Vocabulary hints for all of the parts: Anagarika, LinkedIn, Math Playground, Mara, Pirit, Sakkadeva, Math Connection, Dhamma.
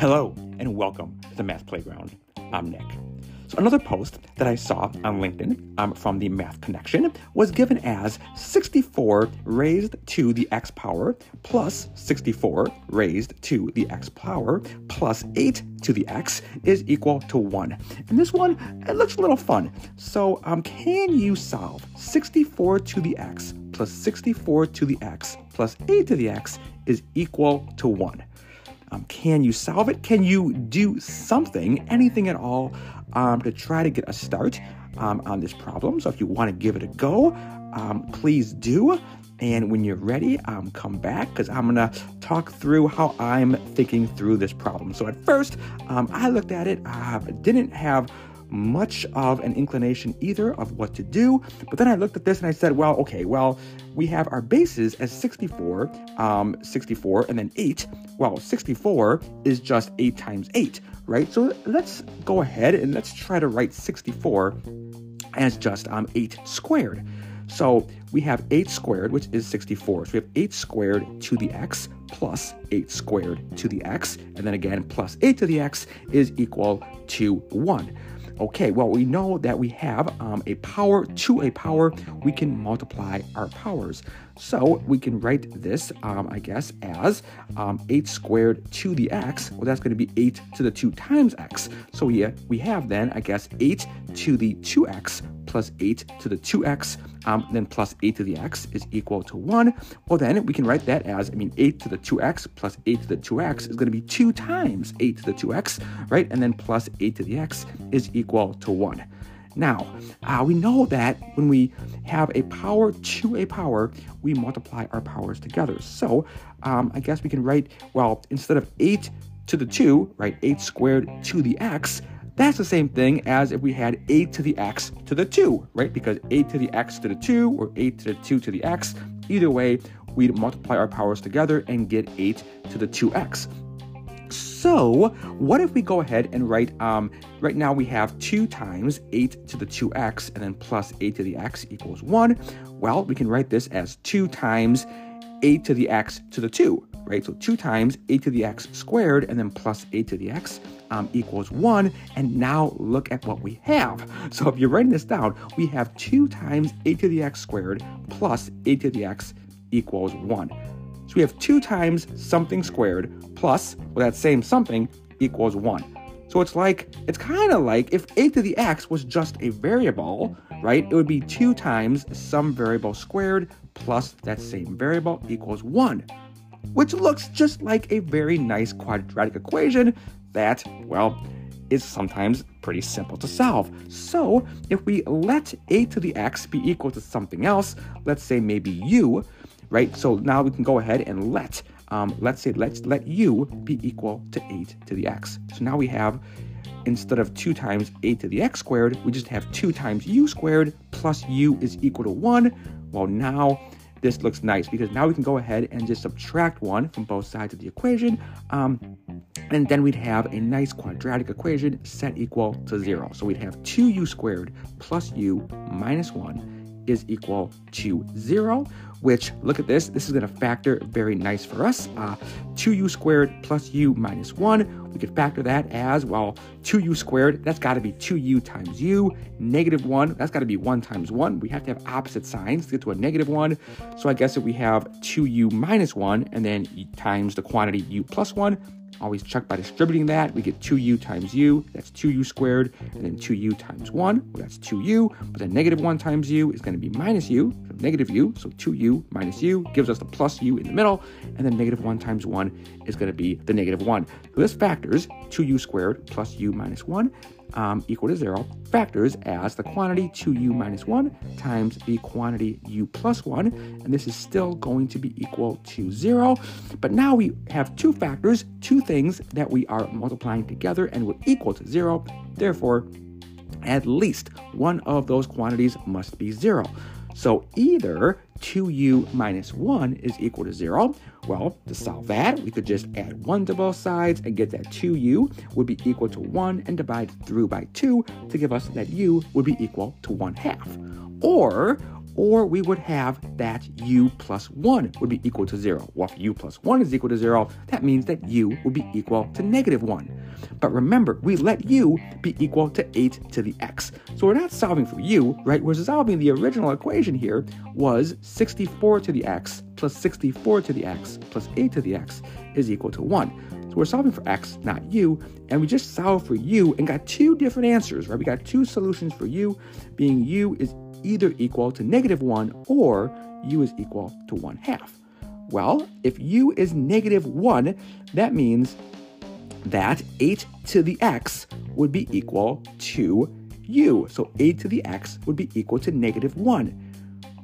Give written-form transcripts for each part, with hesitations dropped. Hello and welcome to the Math Playground. I'm Nick. So another post that I saw on LinkedIn from the Math Connection was given as 64 raised to the x power plus 64 raised to the x power plus 8 to the x is equal to 1. And this one, it looks a little fun. So can you solve 64 to the x plus 64 to the x plus 8 to the x is equal to 1? Can you solve it? Can you do something, anything at all, to try to get a start on this problem? So if you want to give it a go, please do. And when you're ready, come back because I'm going to talk through how I'm thinking through this problem. So at first, I looked at it. I didn't have much of an inclination either of what to do. But then I looked at this and I said, well, okay, well, we have our bases as 64, and then 8. Well, 64 is just 8 times 8, right? So let's go ahead and let's try to write 64 as just 8 squared. So we have 8 squared, which is 64. So we have 8 squared to the x plus 8 squared to the x. And then again, plus 8 to the x is equal to 1. Okay, well, we know that we have a power to a power. We can multiply our powers. So we can write this, I guess, as 8 squared to the x. Well, that's going to be 8 to the 2 times x. So yeah, we have then, I guess, 8 to the 2x plus 8 to the 2x, then plus 8 to the x is equal to 1. Well, then we can write that as, 8 to the 2x plus 8 to the 2x is going to be 2 times 8 to the 2x, right? And then plus 8 to the x is equal to 1. Now, we know that when we have a power to a power, we multiply our powers together. So I guess we can write, well, instead of 8 to the 2, right, 8 squared to the x, that's the same thing as if we had 8 to the x to the 2, right? Because 8 to the x to the 2 or 8 to the 2 to the x, either way, we'd multiply our powers together and get 8 to the 2x. So what if we go ahead and write, right now we have 2 times 8 to the 2x and then plus 8 to the x equals 1. Well, we can write this as 2 times 8 to the x to the 2, right? So 2 times 8 to the x squared and then plus 8 to the x equals 1. And now look at what we have. So if you're writing this down, we have 2 times 8 to the x squared plus 8 to the x equals 1. So we have 2 times something squared plus, well, that same something equals 1. So it's kind of like if 8 to the x was just a variable, right? It would be 2 times some variable squared plus that same variable equals 1, which looks just like a very nice quadratic equation that, well, is sometimes pretty simple to solve. So if we let 8 to the x be equal to something else, let's say maybe u, right? So now we can go ahead and let's let u be equal to 8 to the x. So now we have, instead of 2 times 8 to the x squared, we just have 2 times u squared plus u is equal to 1. Well, now this looks nice because now we can go ahead and just subtract 1 from both sides of the equation. And then we'd have a nice quadratic equation set equal to 0. So we'd have 2u squared plus u minus 1 is equal to 0, which, look at this, this is going to factor very nice for us. 2u squared plus u minus 1, we could factor that as, well, 2u squared, that's got to be 2u times u, negative 1, that's got to be 1 times 1. We have to have opposite signs to get to a negative 1, so I guess if we have 2u minus 1 and then times the quantity u plus 1, always check by distributing that. We get 2u times u, that's 2u squared, and then 2u times 1, well, that's 2u, but then negative 1 times u is going to be minus u, so negative u, so 2u minus u gives us the plus u in the middle, and then negative 1 times 1 is going to be the negative 1. So this factors 2u squared plus u minus 1 equal to 0, factors as the quantity 2u minus 1 times the quantity u plus 1, and this is still going to be equal to 0. But now we have two factors, two things that we are multiplying together and will equal to 0. Therefore, at least one of those quantities must be 0. So either 2u minus 1 is equal to 0. Well, to solve that, we could just add 1 to both sides and get that 2u would be equal to 1 and divide through by 2 to give us that u would be equal to 1/2. Or or we would have that u plus 1 would be equal to 0. Well, if u plus 1 is equal to 0, that means that u would be equal to negative 1. But remember, we let u be equal to 8 to the x. So we're not solving for u, right? We're solving the original equation here was 64 to the x plus 64 to the x plus 8 to the x is equal to 1. So we're solving for x, not u, and we just solved for u and got two different answers, right? We got two solutions for u, being u is either equal to negative 1 or u is equal to 1/2. Well, if u is negative 1, that means that 8 to the x would be equal to u. So 8 to the x would be equal to negative 1.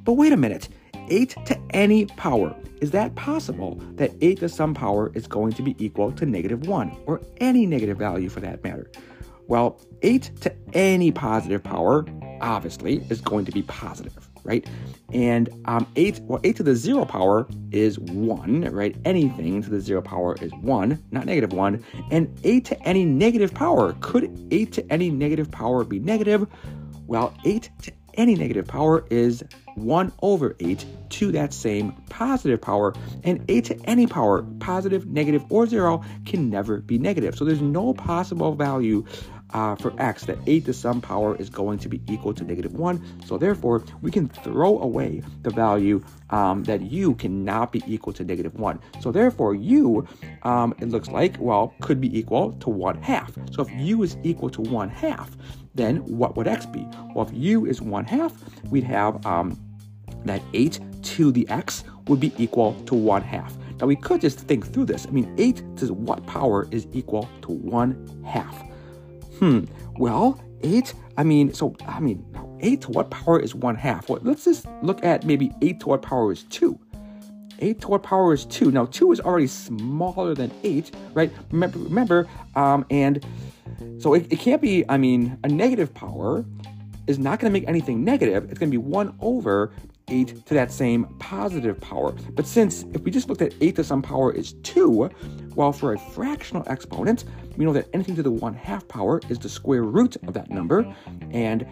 But wait a minute. 8 to any power. Is that possible that 8 to some power is going to be equal to negative 1, or any negative value for that matter? Well, 8 to any positive power, obviously, is going to be positive, right? And 8 to the 0 power is 1, right? Anything to the 0 power is 1, not negative 1. And 8 to any negative power, could 8 to any negative power be negative? Well, 8 to any negative power is 1 over 8 to that same positive power, and 8 to any power, positive, negative, or 0, can never be negative. So there's no possible value for x that 8 to some power is going to be equal to negative 1. So therefore, we can throw away the value that u cannot be equal to negative 1. So therefore, u, it looks like, well, could be equal to 1/2. So if u is equal to 1/2, then what would x be? Well, if u is 1/2, we'd have that 8 to the x would be equal to 1/2. Now, we could just think through this. I mean, 8 to what power is equal to 1/2? Well, 8, I mean, 8 to what power is 1/2? Well, let's just look at maybe 8 to what power is 2. 8 to what power is 2? Now, 2 is already smaller than 8, right? Remember, and... So it can't be, I mean, a negative power is not going to make anything negative. It's going to be 1 over 8 to that same positive power. But since if we just looked at 8 to some power is 2, well, for a fractional exponent, we know that anything to the 1/2 power is the square root of that number, and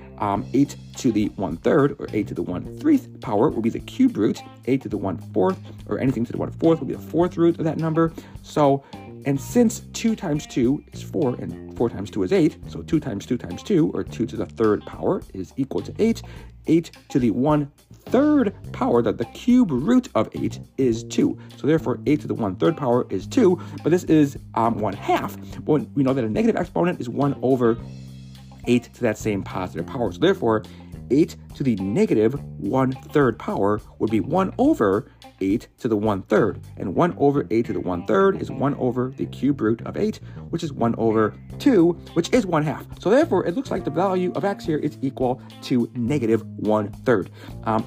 8 to the 1/3 or 8 to the 1/3 power will be the cube root, 8 to the 1/4 or anything to the 1/4 will be the fourth root of that number. So, and since 2 times 2 is 4 and 4 times 2 is 8, so 2 times 2 times 2, or 2 to the 3rd power, is equal to 8. 8 to the 1/3 power, that the cube root of 8 is 2. So therefore, 8 to the 1/3 power is 2, but this is 1/2. Well, we know that a negative exponent is 1 over 8 to that same positive power. So therefore, 8 to the negative 1/3 power would be 1 over 8 to the 1/3, and 1 over 8 to the 1/3 is 1 over the cube root of 8, which is 1 over 2, which is 1/2. So therefore, it looks like the value of x here is equal to negative 1/3.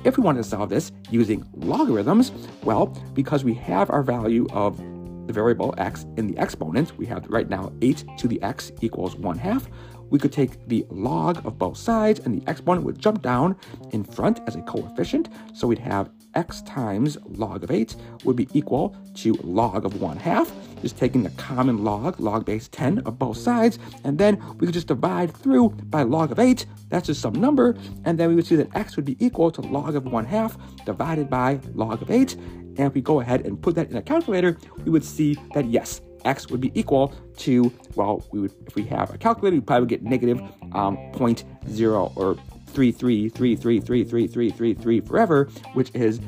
If we wanted to solve this using logarithms, well, because we have our value of the variable x in the exponent, we have right now 8 to the x equals 1/2. We could take the log of both sides, and the exponent would jump down in front as a coefficient. So we'd have x times log of 8 would be equal to log of 1/2. Just taking the common log, log base 10 of both sides, and then we could just divide through by log of 8. That's just some number, and then we would see that x would be equal to log of 1/2 divided by log of 8. And if we go ahead and put that in a calculator, we would see that yes, x would be equal to, well, we would, if we have a calculator, we probably would get negative 0.0 or 333333333 forever, which is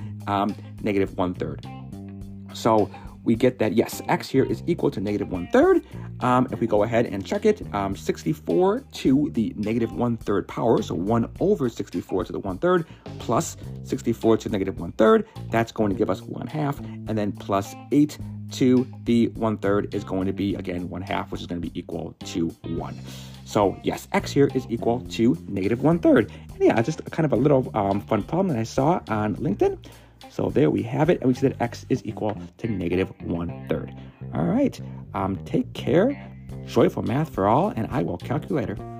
negative 1/3. So we get that yes, x here is equal to negative 1/3. If we go ahead and check it, 64 to the negative 1/3 power, so 1 over 64 to the 1/3 plus 64 to negative 1/3, that's going to give us 1/2, and then plus 8 to the 1/3 is going to be, again, 1/2, which is going to be equal to 1. So yes, x here is equal to negative 1/3. And yeah, just kind of a little fun problem that I saw on LinkedIn. So there we have it, and we see that x is equal to negative 1/3. All right, take care. Joyful math for all, and I will calculate later.